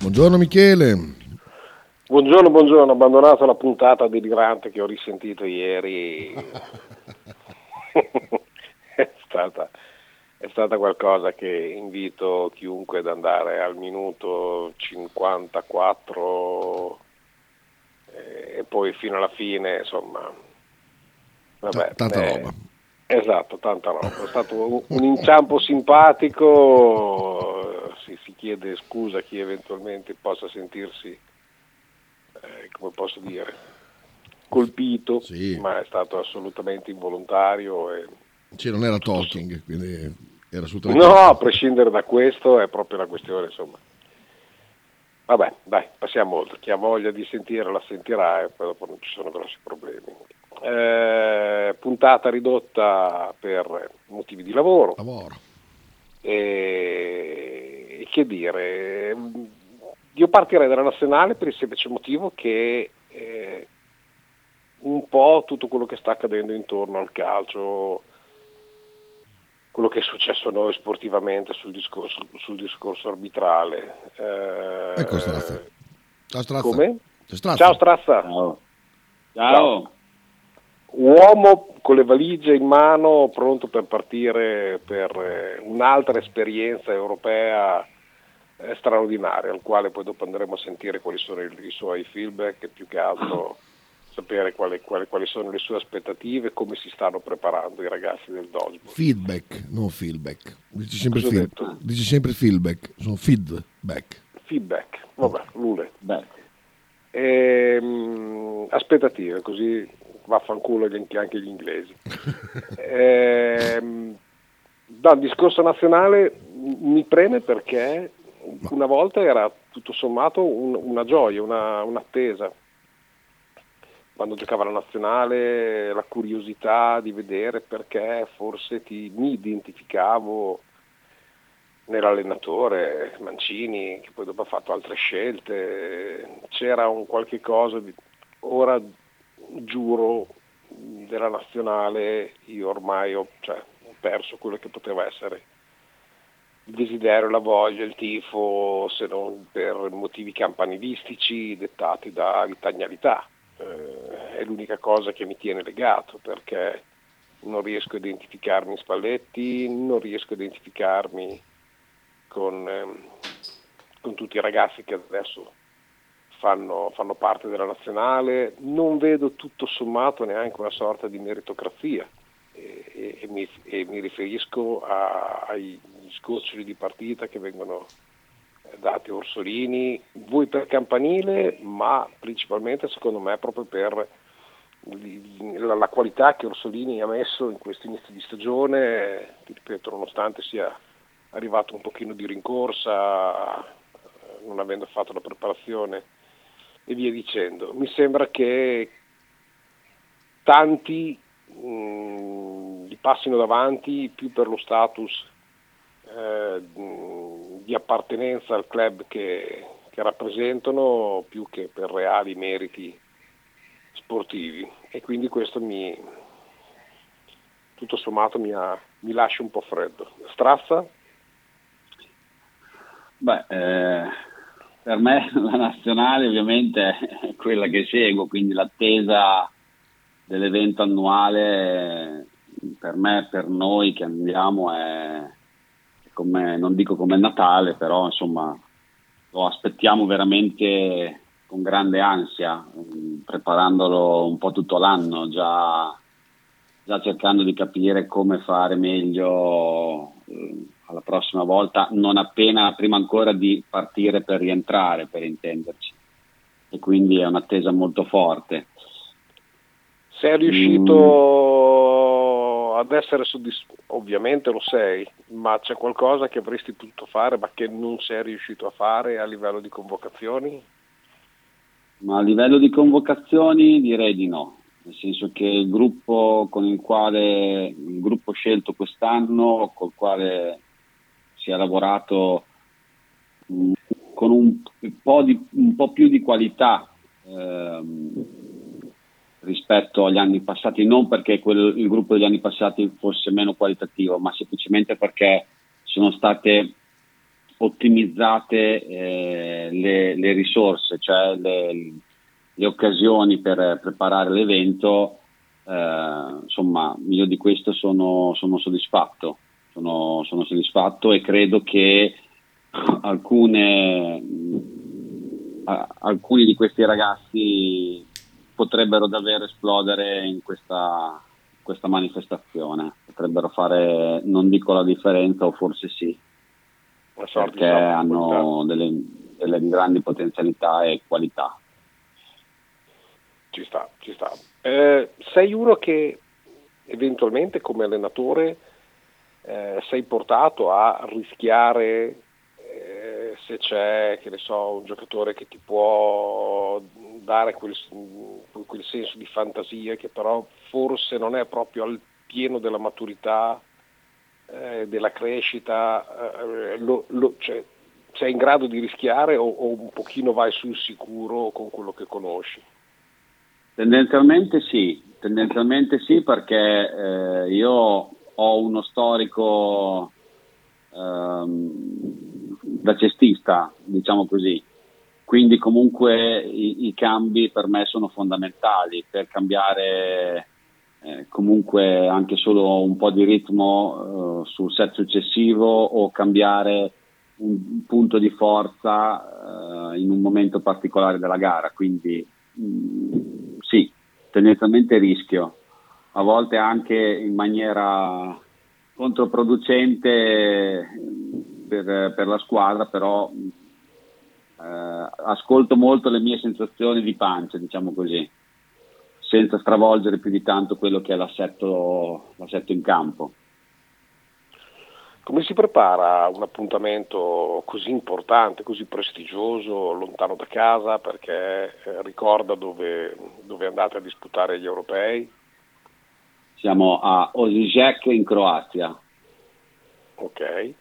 Buongiorno Michele. Buongiorno, buongiorno. Ho abbandonato la puntata di Grant che ho risentito ieri. È stata qualcosa che invito chiunque ad andare al minuto 54 e poi fino alla fine, insomma, vabbè, tanta roba. Esatto, tanta roba. È stato un inciampo simpatico. Si chiede scusa chi eventualmente possa sentirsi, come posso dire, colpito, sì, ma è stato assolutamente involontario e non era talking, quindi era assolutamente... No, a prescindere da questo è proprio la questione, insomma. Vabbè, dai, passiamo oltre. Chi ha voglia di sentire la sentirà e poi dopo non ci sono grossi problemi. Puntata ridotta per motivi di lavoro. E che dire, io partirei dalla nazionale per il semplice motivo che un po' tutto quello che sta accadendo intorno al calcio, quello che è successo a noi sportivamente sul discorso arbitrale. Ecco Strazza. Ciao Strazza. Come? Ciao Strazza. Ciao. Ciao. Uomo con le valigie in mano, pronto per partire per un'altra esperienza europea straordinaria, al quale poi dopo andremo a sentire quali sono i suoi feedback e più che altro sapere quali sono le sue aspettative, come si stanno preparando i ragazzi del dodgeball. Feedback, non feedback. Dici sempre feedback, sono feedback. Feedback, vabbè, lule. Aspettative, così vaffanculo anche gli inglesi. Dal discorso nazionale mi preme perché una volta era tutto sommato una gioia, un'attesa. Quando giocava la nazionale, la curiosità di vedere perché forse mi identificavo nell'allenatore Mancini, che poi dopo ha fatto altre scelte, c'era un qualche cosa di... Ora giuro della nazionale io ormai ho perso quello che poteva essere il desiderio, la voglia, il tifo, se non per motivi campanilistici dettati da l'italianità. È l'unica cosa che mi tiene legato, perché non riesco a identificarmi in Spalletti, non riesco a identificarmi con tutti i ragazzi che adesso fanno parte della nazionale, non vedo tutto sommato neanche una sorta di meritocrazia e mi riferisco ai scoccioli di partita che vengono dati Orsolini, voi per Campanile, ma principalmente secondo me proprio per la qualità che Orsolini ha messo in questo inizio di stagione, ti ripeto, nonostante sia arrivato un pochino di rincorsa, non avendo fatto la preparazione e via dicendo. Mi sembra che tanti li passino davanti più per lo status di appartenenza al club che rappresentano più che per reali meriti sportivi, e quindi questo tutto sommato mi lascia un po' freddo. Strazza? Per me la nazionale ovviamente è quella che seguo, quindi l'attesa dell'evento annuale per me, per noi che andiamo è come, non dico come Natale, però insomma lo aspettiamo veramente con grande ansia, preparandolo un po' tutto l'anno, già cercando di capire come fare meglio alla prossima volta, non appena, prima ancora di partire per rientrare, per intenderci, e quindi è un'attesa molto forte. Sei riuscito ad essere soddisfatto, ovviamente lo sei, ma c'è qualcosa che avresti potuto fare ma che non sei riuscito a fare a livello di convocazioni? Ma a livello di convocazioni direi di no, nel senso che il gruppo con il quale, il gruppo scelto quest'anno, col quale si è lavorato con un po' più di qualità rispetto agli anni passati, non perché il gruppo degli anni passati fosse meno qualitativo, ma semplicemente perché sono state ottimizzate le risorse, cioè le occasioni per preparare l'evento. Insomma, io di questo sono soddisfatto e credo che alcuni di questi ragazzi potrebbero davvero esplodere in questa manifestazione, potrebbero fare, non dico la differenza, o forse sì, perché hanno delle grandi potenzialità e qualità. Ci sta. Sei uno che eventualmente come allenatore sei portato a rischiare se c'è, che ne so, un giocatore che ti può dare quel senso di fantasia che però forse non è proprio al pieno della maturità, della crescita, cioè, sei in grado di rischiare o un pochino vai sul sicuro con quello che conosci? Tendenzialmente sì, perché io ho uno storico da cestista, diciamo così, quindi comunque i cambi per me sono fondamentali per cambiare comunque anche solo un po' di ritmo sul set successivo, o cambiare un punto di forza in un momento particolare della gara, quindi sì, tendenzialmente rischio, a volte anche in maniera controproducente per la squadra, però ascolto molto le mie sensazioni di pancia, diciamo così, senza stravolgere più di tanto quello che è l'assetto in campo. Come si prepara un appuntamento così importante, così prestigioso, lontano da casa, perché ricorda dove andate a disputare gli europei? Siamo a Osijek in Croazia. Ok.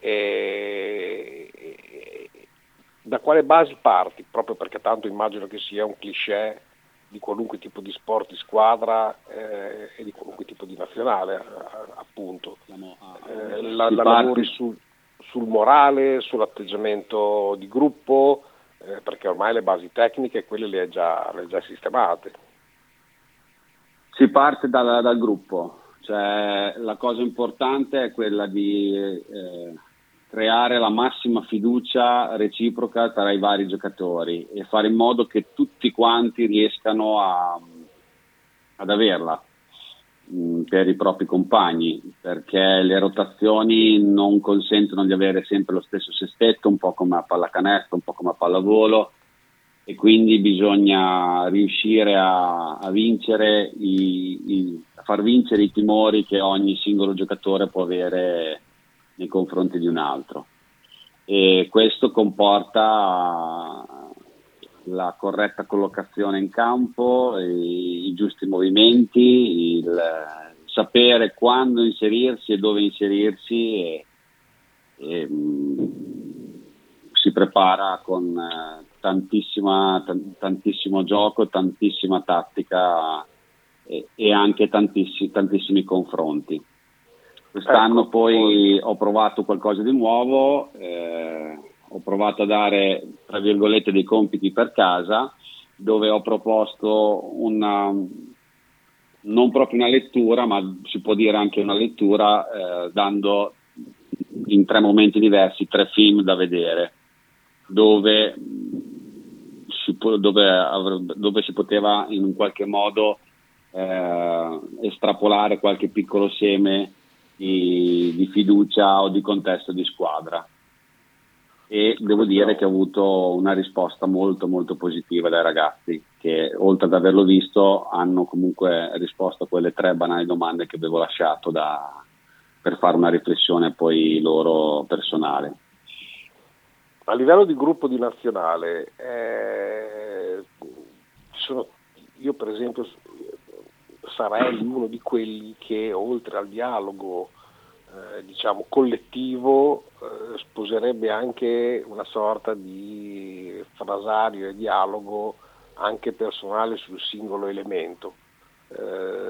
E da quale basi parti? Proprio perché tanto immagino che sia un cliché di qualunque tipo di sport di squadra e di qualunque tipo di nazionale, appunto. La lavori sul morale, sull'atteggiamento di gruppo, perché ormai le basi tecniche quelle le hai già sistemate. Si parte dal gruppo, cioè la cosa importante è quella di creare la massima fiducia reciproca tra i vari giocatori e fare in modo che tutti quanti riescano ad averla per i propri compagni, perché le rotazioni non consentono di avere sempre lo stesso sestetto, un po' come a pallacanestro, un po' come a pallavolo, e quindi bisogna riuscire a vincere a far vincere i timori che ogni singolo giocatore può avere nei confronti di un altro, e questo comporta la corretta collocazione in campo, i giusti movimenti, il sapere quando inserirsi e dove inserirsi, e si prepara con tantissimo gioco, tantissima tattica e anche tantissimi confronti. Quest'anno ecco, poi ho provato qualcosa di nuovo, ho provato a dare, tra virgolette, dei compiti per casa, dove ho proposto non proprio una lettura, ma si può dire anche una lettura, dando in 3 momenti diversi 3 film da vedere, dove si poteva in qualche modo estrapolare qualche piccolo seme di fiducia o di contesto di squadra. e devo dire che ho avuto una risposta molto molto positiva dai ragazzi, che oltre ad averlo visto hanno comunque risposto a quelle tre banali domande che avevo lasciato per fare una riflessione poi loro personale. A livello di gruppo di nazionale io per esempio sarei uno di quelli che oltre al dialogo diciamo collettivo sposerebbe anche una sorta di frasario e dialogo anche personale sul singolo elemento.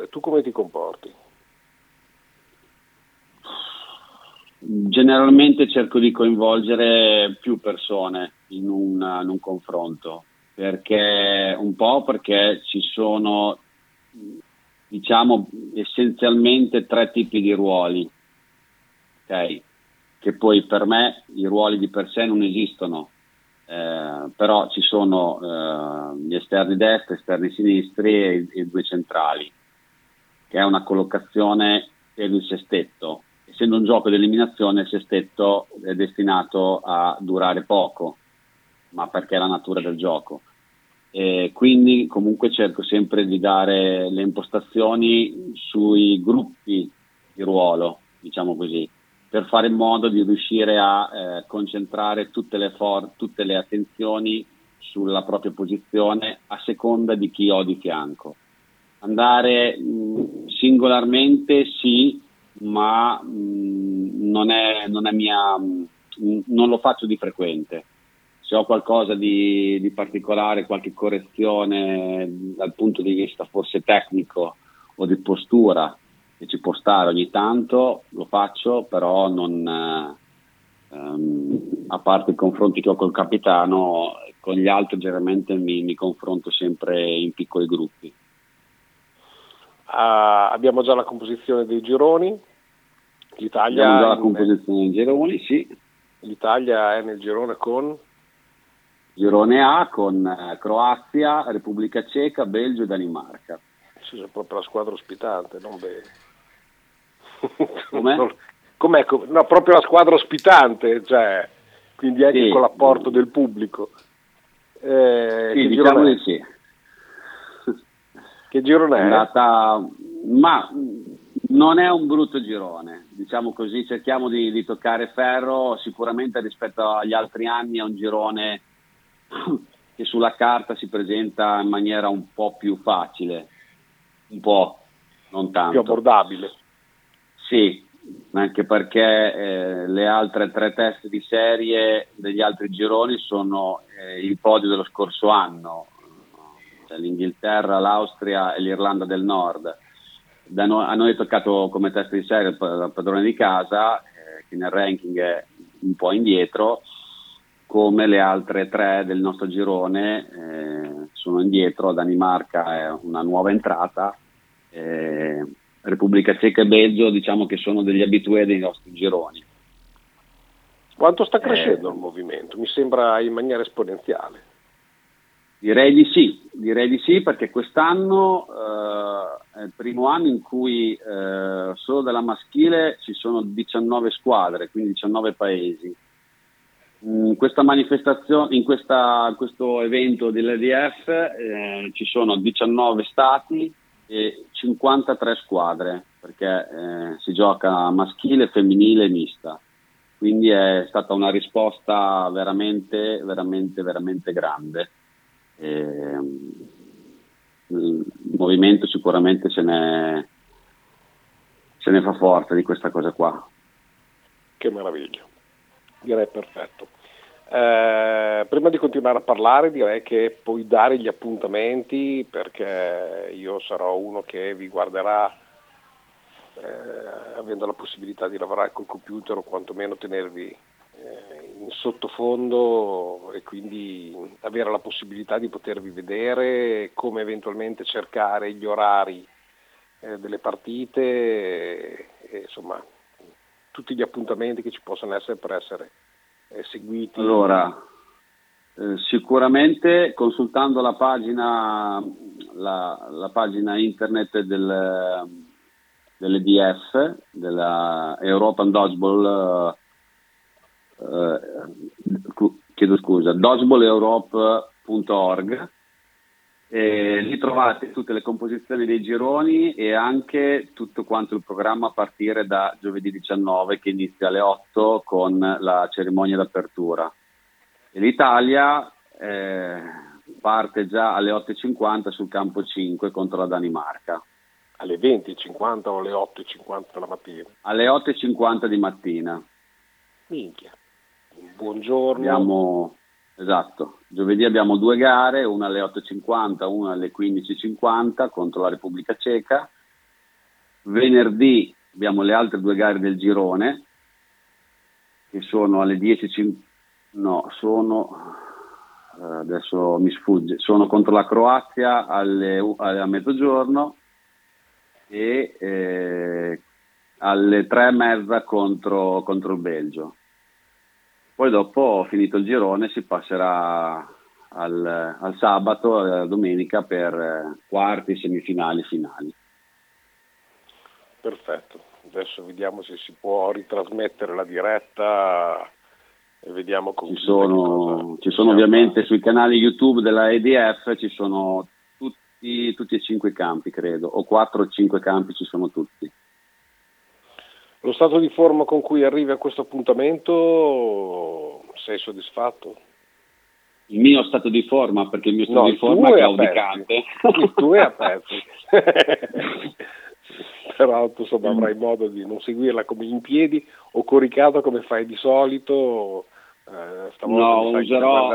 Tu come ti comporti? Generalmente cerco di coinvolgere più persone in un confronto, perché ci sono diciamo essenzialmente tre tipi di ruoli, ok? Che poi per me i ruoli di per sé non esistono, però ci sono gli esterni destri, esterni sinistri e due centrali, che è una collocazione per il sestetto. Essendo un gioco di eliminazione, il sestetto è destinato a durare poco, ma perché è la natura del gioco. E quindi comunque cerco sempre di dare le impostazioni sui gruppi di ruolo, diciamo così, per fare in modo di riuscire a concentrare tutte le attenzioni sulla propria posizione a seconda di chi ho di fianco. Andare singolarmente sì, ma non lo faccio di frequente. Se ho qualcosa di particolare, qualche correzione dal punto di vista forse tecnico o di postura che ci può stare ogni tanto, lo faccio, però non a parte i confronti che ho col capitano, con gli altri generalmente mi confronto sempre in piccoli gruppi. Abbiamo già la composizione dei gironi. L'Italia abbiamo già la composizione dei gironi, sì. L'Italia è nel girone con? Girone A con Croazia, Repubblica Ceca, Belgio e Danimarca. Sì, c'è proprio la squadra ospitante, non bene. Com'è? No, proprio la squadra ospitante, cioè, quindi anche sì, con l'apporto del pubblico. Sì, diciamo di sì. Che girone è? Ma non è un brutto girone, diciamo così, cerchiamo di toccare ferro. Sicuramente rispetto agli altri anni è un girone che sulla carta si presenta in maniera un po' più facile, un po', non tanto. Più abbordabile. Sì, anche perché le altre tre teste di serie degli altri gironi sono il podio dello scorso anno, l'Inghilterra, l'Austria e l'Irlanda del Nord. A noi è toccato come testa di serie il padrone di casa, che nel ranking è un po' indietro, come le altre tre del nostro girone sono indietro. Danimarca è una nuova entrata, Repubblica Ceca e Belgio diciamo che sono degli abitué dei nostri gironi. Quanto sta crescendo il movimento? Mi sembra in maniera esponenziale. Direi di sì, perché quest'anno è il primo anno in cui solo dalla maschile ci sono 19 squadre, quindi 19 paesi. Questa manifestazione, in questo evento dell'EDF ci sono 19 stati e 53 squadre, perché si gioca maschile, femminile e mista. Quindi è stata una risposta veramente, veramente, veramente grande. Il movimento sicuramente se ne fa forza di questa cosa qua. Che meraviglia, direi perfetto. Prima di continuare a parlare direi che puoi dare gli appuntamenti, perché io sarò uno che vi guarderà avendo la possibilità di lavorare col computer o quantomeno tenervi in sottofondo e quindi avere la possibilità di potervi vedere, come eventualmente cercare gli orari delle partite e insomma tutti gli appuntamenti che ci possono essere per essere seguiti. Allora, sicuramente consultando la pagina internet dell'EDF, della European Dodgeball dodgballeurope.org, e lì trovate tutte le composizioni dei gironi e anche tutto quanto il programma a partire da giovedì 19, che inizia alle 8 con la cerimonia d'apertura. E l'Italia parte già alle 8:50 sul campo 5 contro la Danimarca. Alle 20:50 o alle 8:50 della mattina? Alle 8:50 di mattina. Minchia. Buongiorno. Abbiamo, esatto, giovedì abbiamo due gare, una alle 8:50, una alle 15:50 contro la Repubblica Ceca. Venerdì abbiamo le altre due gare del girone, che sono alle 10:50, no, sono, adesso mi sfugge, sono contro la Croazia a mezzogiorno e alle 3:30 contro il Belgio. Poi dopo, finito il girone, si passerà al sabato, alla domenica, per quarti, semifinali, finali. Perfetto. Adesso vediamo se si può ritrasmettere la diretta e vediamo come ci sono ovviamente sui canali YouTube della EDF, ci sono tutti e cinque i campi, credo, o 4 o 5 campi ci sono tutti. Lo stato di forma con cui arrivi a questo appuntamento, sei soddisfatto? Il mio stato di forma, perché il mio stato di forma è claudicante. Il tuo è a pezzi. Però tu, insomma, avrai modo di non seguirla come in piedi o coricata come fai di solito. No, userò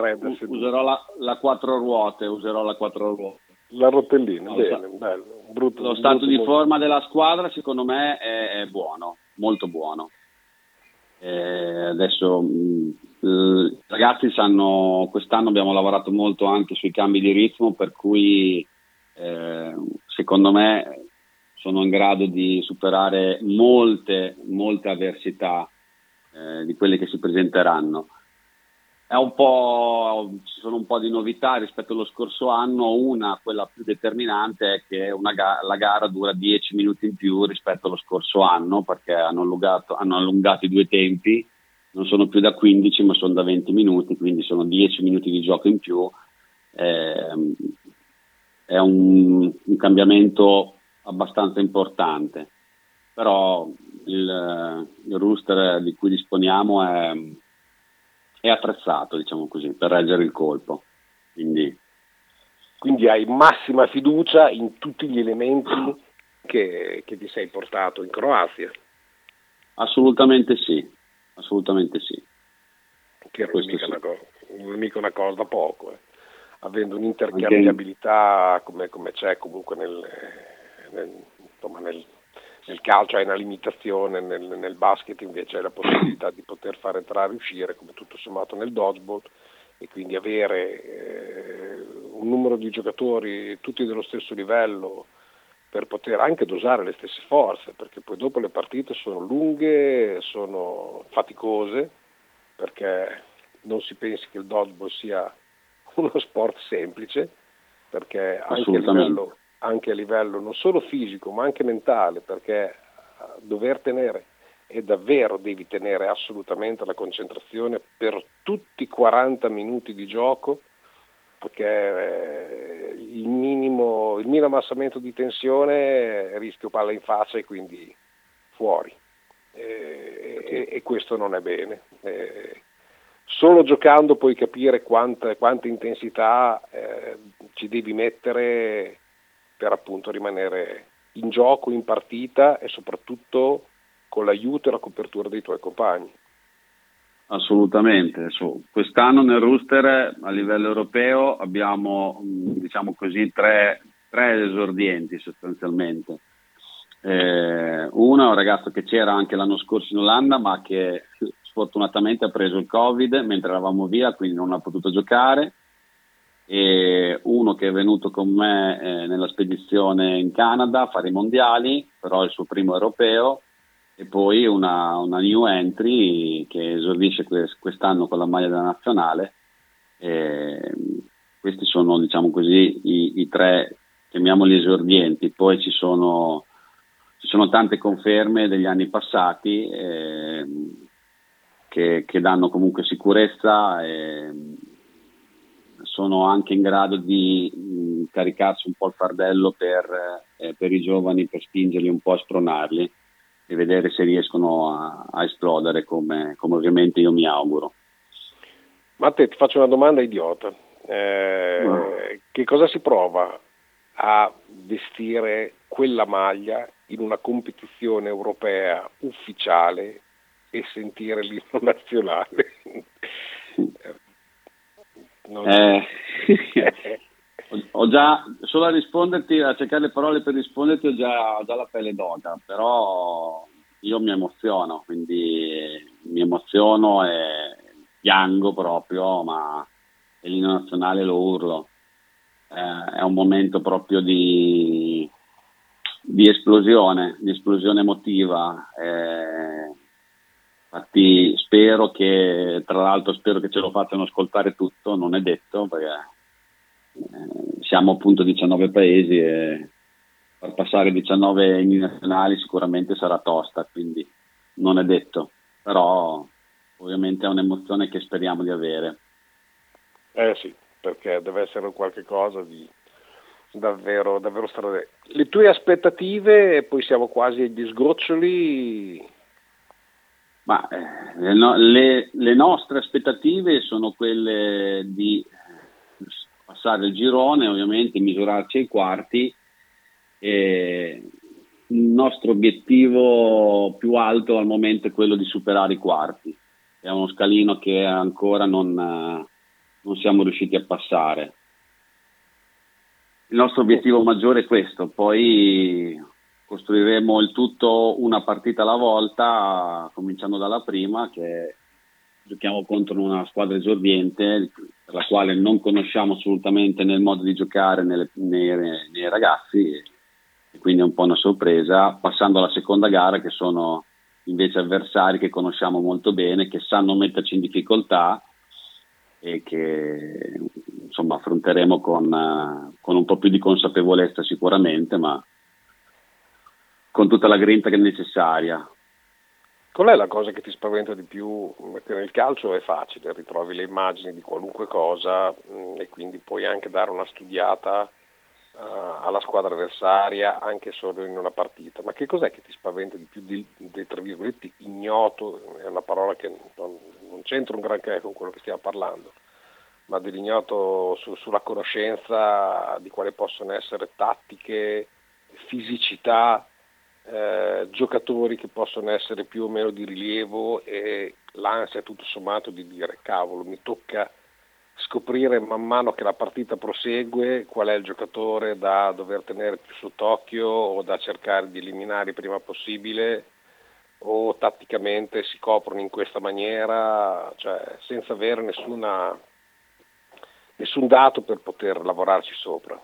la 4 ruote, userò la 4 ruote. La rotellina, bello. Brutto, lo stato di forma della squadra secondo me è buono, molto buono. Adesso i ragazzi sanno, quest'anno abbiamo lavorato molto anche sui cambi di ritmo, per cui secondo me sono in grado di superare molte avversità di quelle che si presenteranno. È un po', ci sono un po' di novità rispetto allo scorso anno. Una, quella più determinante, è che la gara dura 10 minuti in più rispetto allo scorso anno, perché hanno allungato i due tempi, non sono più da 15 ma sono da 20 minuti, quindi sono 10 minuti di gioco in più. È un cambiamento abbastanza importante, però il roster di cui disponiamo è attrezzato, diciamo così, per reggere il colpo. Quindi hai massima fiducia in tutti gli elementi che ti sei portato in Croazia? Assolutamente sì. Che non è mica una cosa da poco. Avendo un'intercambiabilità come c'è comunque nel calcio, hai una limitazione, nel basket invece hai la possibilità di poter far entrare e uscire, come tutto sommato nel dodgeball, e quindi avere un numero di giocatori tutti dello stesso livello per poter anche dosare le stesse forze, perché poi dopo le partite sono lunghe, sono faticose, perché non si pensi che il dodgeball sia uno sport semplice, perché anche a livello non solo fisico ma anche mentale, perché dover tenere, e davvero devi tenere assolutamente la concentrazione per tutti i 40 minuti di gioco, perché il minimo abbassamento di tensione, rischio palla in faccia e quindi fuori, e questo non è bene. Solo giocando puoi capire quanta intensità ci devi mettere per appunto rimanere in gioco, in partita, e soprattutto con l'aiuto e la copertura dei tuoi compagni. Assolutamente. Quest'anno nel roster a livello europeo abbiamo, diciamo così, tre esordienti sostanzialmente. Uno è un ragazzo che c'era anche l'anno scorso in Olanda, ma che sfortunatamente ha preso il Covid mentre eravamo via, quindi non ha potuto giocare. E uno che è venuto con me nella spedizione in Canada a fare i mondiali, però è il suo primo europeo, e poi una new entry che esordisce quest'anno con la maglia della nazionale. E questi sono, diciamo così, i tre, chiamiamoli esordienti. Poi ci sono tante conferme degli anni passati, che danno comunque sicurezza e sono anche in grado di caricarsi un po' il fardello per i giovani, per spingerli un po' a spronarli e vedere se riescono a esplodere come ovviamente io mi auguro. Matteo, ti faccio una domanda idiota. Che cosa si prova a vestire quella maglia in una competizione europea ufficiale e sentire l'inno nazionale? Ho già, solo a risponderti, a cercare le parole per risponderti, ho già la pelle d'oca, però io mi emoziono, e piango proprio, ma l'inno nazionale lo urlo. È un momento proprio di esplosione emotiva. Infatti spero che ce lo facciano ascoltare tutto, non è detto, perché siamo appunto 19 paesi e far passare 19 inni nazionali sicuramente sarà tosta, quindi non è detto, però ovviamente è un'emozione che speriamo di avere. Sì, perché deve essere qualche cosa di davvero, davvero straordinario. Le tue aspettative, e poi siamo quasi agli sgoccioli. Ma le nostre aspettative sono quelle di passare il girone, ovviamente misurarci ai quarti, e il nostro obiettivo più alto al momento è quello di superare i quarti. È uno scalino che ancora non siamo riusciti a passare. Il nostro obiettivo maggiore è questo, poi costruiremo il tutto una partita alla volta, cominciando dalla prima, che giochiamo contro una squadra esordiente, per la quale non conosciamo assolutamente nel modo di giocare nei ragazzi, e quindi è un po' una sorpresa, passando alla seconda gara, che sono invece avversari che conosciamo molto bene, che sanno metterci in difficoltà e che insomma affronteremo con un po' più di consapevolezza sicuramente, ma con tutta la grinta che è necessaria. Qual è la cosa che ti spaventa di più? Perché nel calcio è facile, ritrovi le immagini di qualunque cosa e quindi puoi anche dare una studiata alla squadra avversaria anche solo in una partita, ma che cos'è che ti spaventa di più del tra virgolette ignoto? È una parola che non c'entra un granché con quello che stiamo parlando, ma dell'ignoto sulla conoscenza di quali possono essere tattiche, fisicità, giocatori che possono essere più o meno di rilievo, e l'ansia tutto sommato di dire cavolo, mi tocca scoprire man mano che la partita prosegue qual è il giocatore da dover tenere più sott'occhio o da cercare di eliminare prima possibile, o tatticamente si coprono in questa maniera, cioè senza avere nessun dato per poter lavorarci sopra.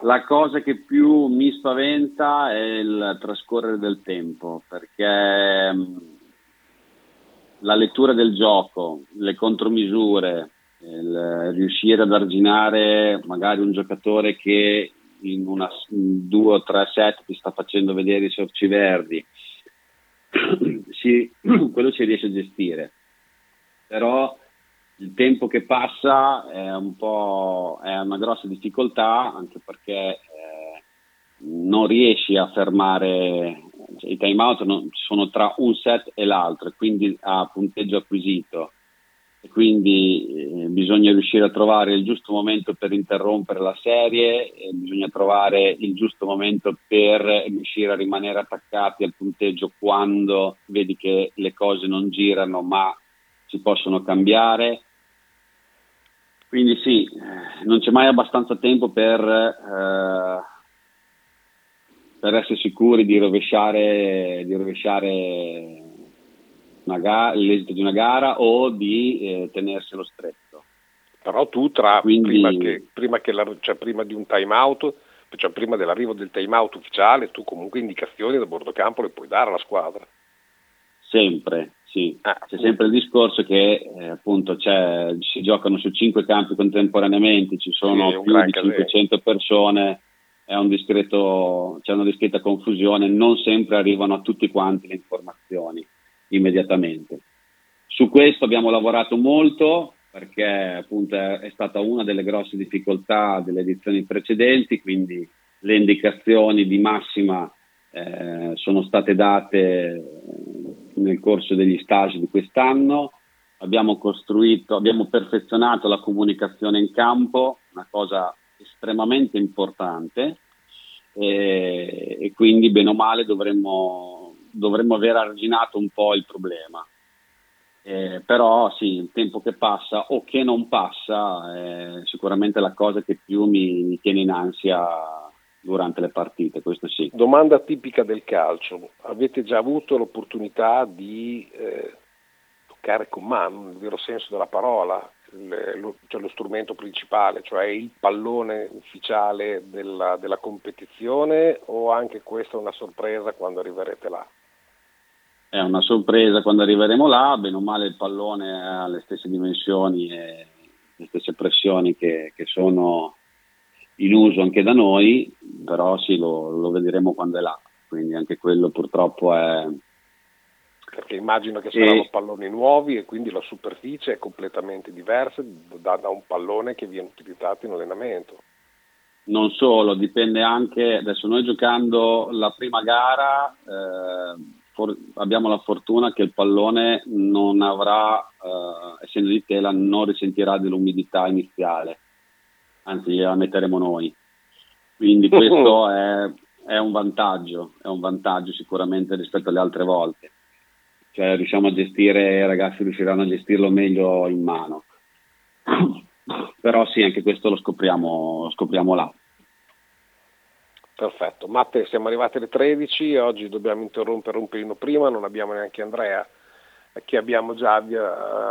La cosa che più mi spaventa è il trascorrere del tempo, perché la lettura del gioco, le contromisure, il riuscire ad arginare magari un giocatore che in 2 o 3 set ti sta facendo vedere i sorci verdi, quello si riesce a gestire, però il tempo che passa è una grossa difficoltà, anche perché non riesci a fermare, cioè, i time out sono tra un set e l'altro, quindi a punteggio acquisito, e quindi bisogna riuscire a trovare il giusto momento per interrompere la serie, e bisogna trovare il giusto momento per riuscire a rimanere attaccati al punteggio quando vedi che le cose non girano ma si possono cambiare. Quindi sì, non c'è mai abbastanza tempo per essere sicuri di rovesciare l'esito di una gara o di tenerselo stretto. Però tu prima di un time out, cioè prima dell'arrivo del time out ufficiale, tu comunque indicazioni da bordo campo le puoi dare alla squadra. Sempre, sì. C'è sempre il discorso che appunto si giocano su 5 campi contemporaneamente, ci sono più di 500 persone, c'è una discreta confusione, non sempre arrivano a tutti quanti le informazioni immediatamente. Su questo abbiamo lavorato molto, perché appunto è stata una delle grosse difficoltà delle edizioni precedenti, quindi le indicazioni di massima sono state date nel corso degli stage di quest'anno. Abbiamo perfezionato la comunicazione in campo, una cosa estremamente importante, e quindi bene o male dovremmo aver arginato un po' il problema. Però sì, il tempo che passa o che non passa è sicuramente la cosa che più mi tiene in ansia durante le partite, questo sì. Domanda tipica del calcio: avete già avuto l'opportunità di toccare con mano, nel vero senso della parola, lo strumento principale, cioè il pallone ufficiale della competizione, o anche questa è una sorpresa quando arriverete là? È una sorpresa quando arriveremo là. Bene o male il pallone ha le stesse dimensioni e le stesse pressioni che sono in uso anche da noi, però sì, lo vedremo quando è là, quindi anche quello purtroppo è… Perché immagino che saranno palloni nuovi e quindi la superficie è completamente diversa da un pallone che viene utilizzato in allenamento. Non solo, dipende anche… Adesso noi giocando la prima gara… abbiamo la fortuna che il pallone non avrà, essendo di tela, non risentirà dell'umidità iniziale, anzi la metteremo noi, quindi questo è un vantaggio sicuramente rispetto alle altre volte, cioè i ragazzi riusciranno a gestirlo meglio in mano. Però sì, anche questo lo scopriamo là. Perfetto, Matte, siamo arrivati alle 13, oggi dobbiamo interrompere un pelino prima, non abbiamo neanche Andrea, che abbiamo già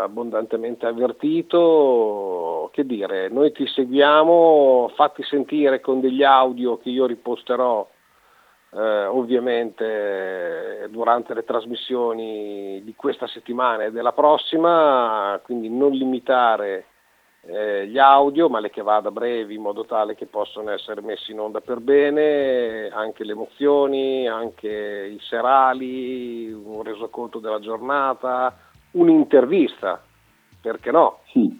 abbondantemente avvertito. Che dire, noi ti seguiamo, fatti sentire con degli audio che io riposterò ovviamente durante le trasmissioni di questa settimana e della prossima, quindi non limitare gli audio, ma le cavate brevi, in modo tale che possano essere messi in onda per bene, anche le emozioni, anche i serali, un resoconto della giornata, un'intervista, perché no? Sì.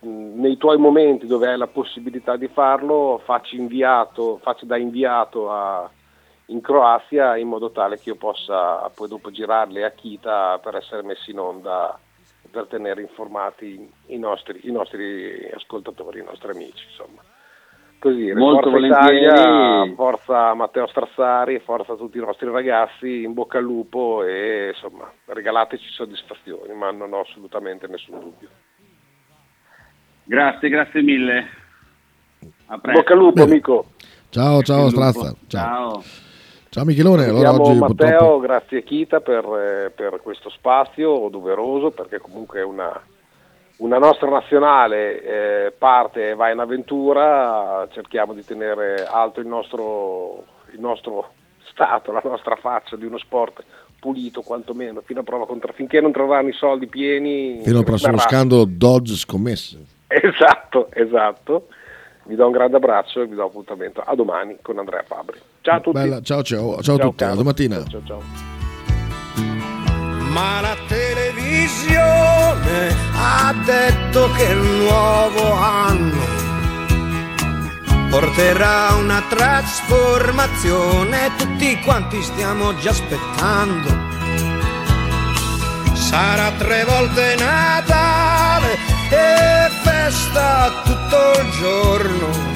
Nei tuoi momenti dove hai la possibilità di farlo, facci da inviato in Croazia, in modo tale che io possa poi dopo girarle a Kita per essere messi in onda, per tenere informati i nostri ascoltatori, i nostri amici, insomma. Così, molto volentieri. Italia, forza Matteo Strazzari, forza a tutti i nostri ragazzi, in bocca al lupo e insomma regalateci soddisfazioni, ma non ho assolutamente nessun dubbio. Grazie mille. A presto. In bocca al lupo, amico. Ciao Strazza. Ciao. Ciao Michelone, allora oggi Matteo, purtroppo... grazie a Kita per questo spazio doveroso, perché comunque una nostra nazionale parte e va in avventura, cerchiamo di tenere alto il nostro stato, la nostra faccia di uno sport pulito quantomeno, fino a prova contraria, finché non troveranno i soldi pieni... Fino al prossimo scandalo Dodge scommesse. Esatto. Vi do un grande abbraccio e vi do appuntamento a domani con Andrea Fabri. Ciao a tutti. Ciao a tutti, a domattina. Ciao. Ma la televisione ha detto che il nuovo anno porterà una trasformazione, tutti quanti stiamo già aspettando. Sarà 3 volte Natale e festa tutto il giorno,